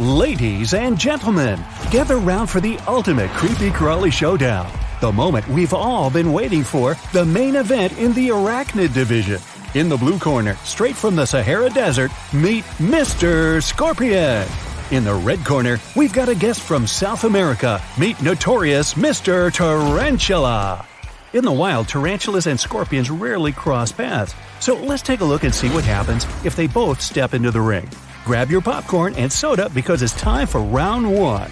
Ladies and gentlemen, gather round for the ultimate creepy crawly showdown. The moment we've all been waiting for, the main event in the arachnid division. In the blue corner, straight from the Sahara Desert, meet Mr. Scorpion. In the red corner, we've got a guest from South America. Meet notorious Mr. Tarantula. In the wild, tarantulas and scorpions rarely cross paths, so let's take a look and see what happens if they both step into the ring. Grab your popcorn and soda because it's time for round one.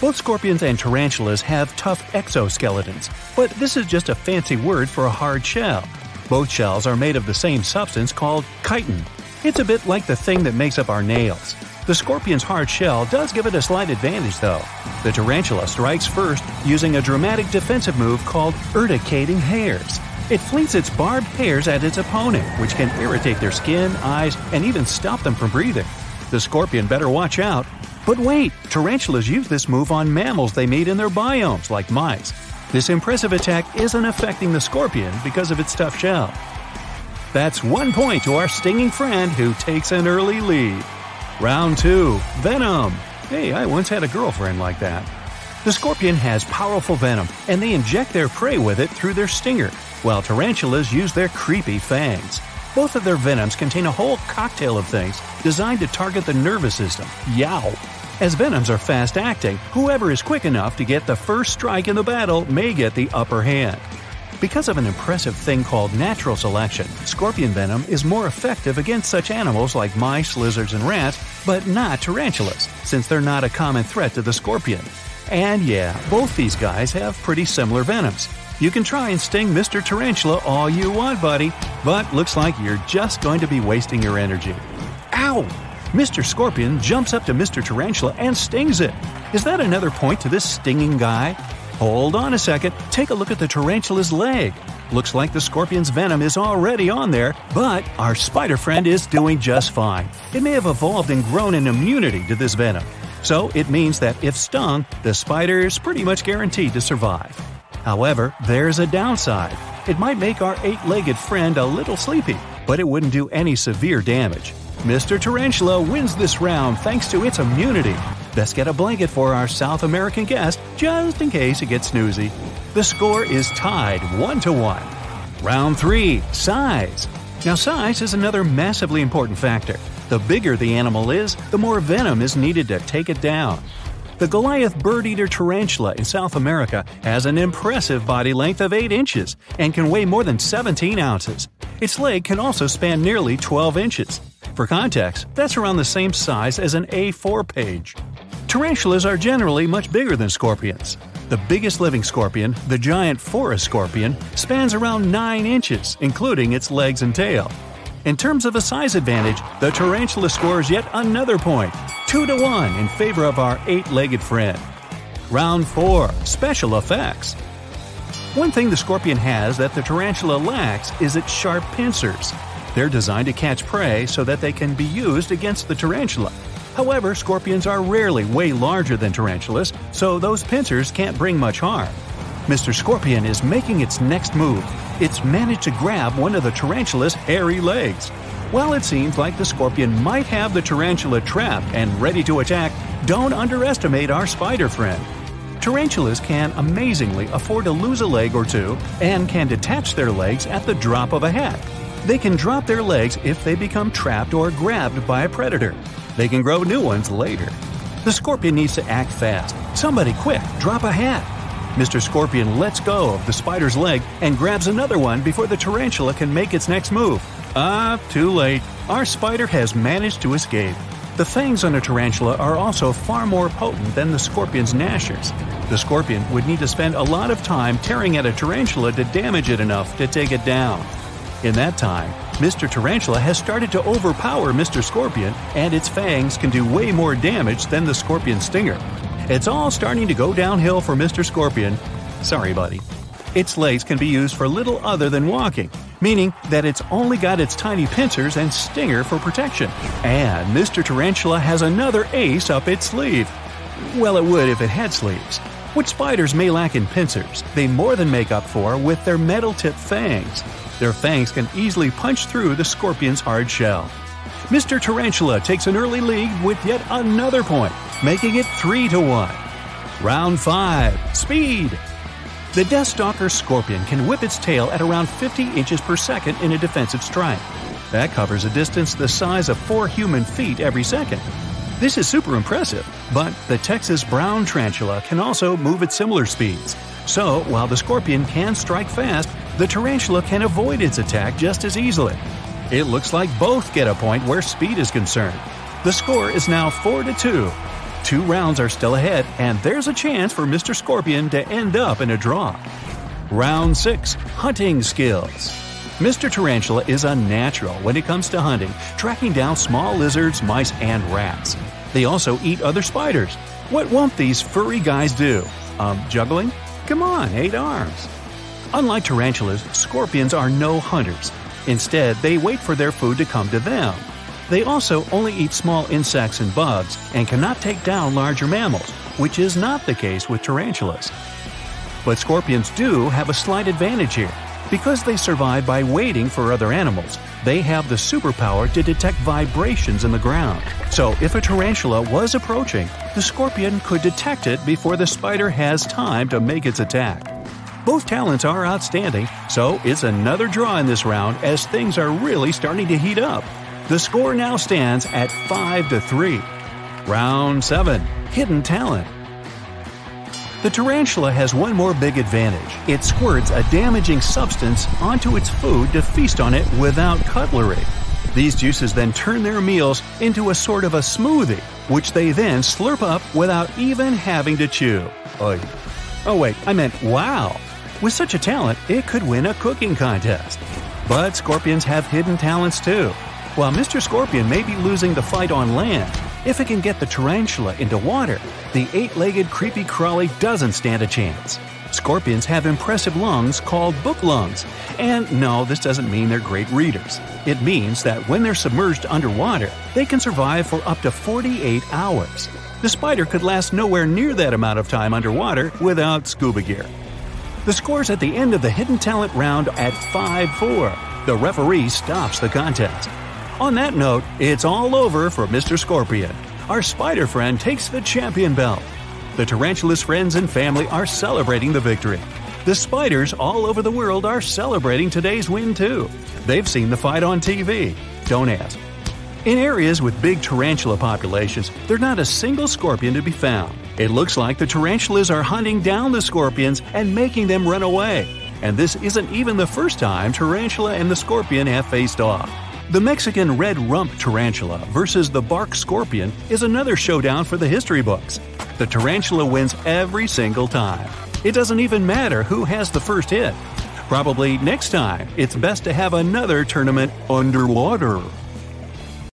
Both scorpions and tarantulas have tough exoskeletons, but this is just a fancy word for a hard shell. Both shells are made of the same substance called chitin. It's a bit like the thing that makes up our nails. The scorpion's hard shell does give it a slight advantage, though. The tarantula strikes first using a dramatic defensive move called urticating hairs. It flings its barbed hairs at its opponent, which can irritate their skin, eyes, and even stop them from breathing. The scorpion better watch out. But wait, tarantulas use this move on mammals they meet in their biomes, like mice. This impressive attack isn't affecting the scorpion because of its tough shell. That's 1 point to our stinging friend who takes an early lead. Round 2. Venom. Hey, I once had a girlfriend like that. The scorpion has powerful venom, and they inject their prey with it through their stinger, while tarantulas use their creepy fangs. Both of their venoms contain a whole cocktail of things designed to target the nervous system. Yow! As venoms are fast-acting, whoever is quick enough to get the first strike in the battle may get the upper hand. Because of an impressive thing called natural selection, scorpion venom is more effective against such animals like mice, lizards, and rats, but not tarantulas, since they're not a common threat to the scorpion. And yeah, both these guys have pretty similar venoms. You can try and sting Mr. Tarantula all you want, buddy, but looks like you're just going to be wasting your energy. Ow! Mr. Scorpion jumps up to Mr. Tarantula and stings it. Is that another point to this stinging guy? Hold on a second, take a look at the tarantula's leg. Looks like the scorpion's venom is already on there, but our spider friend is doing just fine. It may have evolved and grown an immunity to this venom. So it means that if stung, the spider is pretty much guaranteed to survive. However, there's a downside. It might make our eight-legged friend a little sleepy, but it wouldn't do any severe damage. Mr. Tarantula wins this round thanks to its immunity. Best get a blanket for our South American guest, just in case it gets snoozy. The score is tied 1-1. Round 3. Size. Now, size is another massively important factor. The bigger the animal is, the more venom is needed to take it down. The Goliath bird-eater tarantula in South America has an impressive body length of 8 inches and can weigh more than 17 ounces. Its leg can also span nearly 12 inches. For context, that's around the same size as an A4 page. Tarantulas are generally much bigger than scorpions. The biggest living scorpion, the giant forest scorpion, spans around 9 inches, including its legs and tail. In terms of a size advantage, the tarantula scores yet another point, 2-1 in favor of our eight-legged friend. Round 4. Special effects. One thing the scorpion has that the tarantula lacks is its sharp pincers. They're designed to catch prey so that they can be used against the tarantula. However, scorpions are rarely way larger than tarantulas, so those pincers can't bring much harm. Mr. Scorpion is making its next move. It's managed to grab one of the tarantula's hairy legs. While it seems like the scorpion might have the tarantula trapped and ready to attack, don't underestimate our spider friend. Tarantulas can amazingly afford to lose a leg or two and can detach their legs at the drop of a hat. They can drop their legs if they become trapped or grabbed by a predator. They can grow new ones later. The scorpion needs to act fast. Somebody quick, drop a hat. Mr. Scorpion lets go of the spider's leg and grabs another one before the tarantula can make its next move. Ah, too late. Our spider has managed to escape. The fangs on a tarantula are also far more potent than the scorpion's gnashers. The scorpion would need to spend a lot of time tearing at a tarantula to damage it enough to take it down. In that time, Mr. Tarantula has started to overpower Mr. Scorpion, and its fangs can do way more damage than the scorpion's stinger. It's all starting to go downhill for Mr. Scorpion. Sorry, buddy. Its legs can be used for little other than walking, meaning that it's only got its tiny pincers and stinger for protection. And Mr. Tarantula has another ace up its sleeve. Well, it would if it had sleeves. What spiders may lack in pincers, they more than make up for with their metal-tipped fangs. Their fangs can easily punch through the scorpion's hard shell. Mr. Tarantula takes an early lead with yet another point, making it 3-1. Round 5. Speed. The Deathstalker scorpion can whip its tail at around 50 inches per second in a defensive strike. That covers a distance the size of 4 human feet every second. This is super impressive, but the Texas brown tarantula can also move at similar speeds. So, while the scorpion can strike fast, the tarantula can avoid its attack just as easily. It looks like both get a point where speed is concerned. The score is now 4-2. 2 rounds are still ahead, and there's a chance for Mr. Scorpion to end up in a draw. Round 6. Hunting skills. Mr. Tarantula is unnatural when it comes to hunting, tracking down small lizards, mice, and rats. They also eat other spiders. What won't these furry guys do? Juggling? Come on, 8 arms. Unlike tarantulas, scorpions are no hunters. Instead, they wait for their food to come to them. They also only eat small insects and bugs and cannot take down larger mammals, which is not the case with tarantulas. But scorpions do have a slight advantage here. Because they survive by waiting for other animals, they have the superpower to detect vibrations in the ground. So if a tarantula was approaching, the scorpion could detect it before the spider has time to make its attack. Both talents are outstanding, so it's another draw in this round as things are really starting to heat up. The score now stands at 5-3. Round 7. Hidden talent. The tarantula has one more big advantage. It squirts a damaging substance onto its food to feast on it without cutlery. These juices then turn their meals into a sort of a smoothie, which they then slurp up without even having to chew. Oy. Oh wait, I meant wow. With such a talent, it could win a cooking contest. But scorpions have hidden talents too. While Mr. Scorpion may be losing the fight on land, if it can get the tarantula into water, the 8-legged creepy crawly doesn't stand a chance. Scorpions have impressive lungs called book lungs. And no, this doesn't mean they're great readers. It means that when they're submerged underwater, they can survive for up to 48 hours. The spider could last nowhere near that amount of time underwater without scuba gear. The score's at the end of the hidden talent round at 5-4. The referee stops the contest. On that note, it's all over for Mr. Scorpion. Our spider friend takes the champion belt. The tarantula's friends and family are celebrating the victory. The spiders all over the world are celebrating today's win too. They've seen the fight on TV. Don't ask. In areas with big tarantula populations, there's not a single scorpion to be found. It looks like the tarantulas are hunting down the scorpions and making them run away. And this isn't even the first time tarantula and the scorpion have faced off. The Mexican red rump tarantula versus the bark scorpion is another showdown for the history books. The tarantula wins every single time. It doesn't even matter who has the first hit. Probably next time, it's best to have another tournament underwater.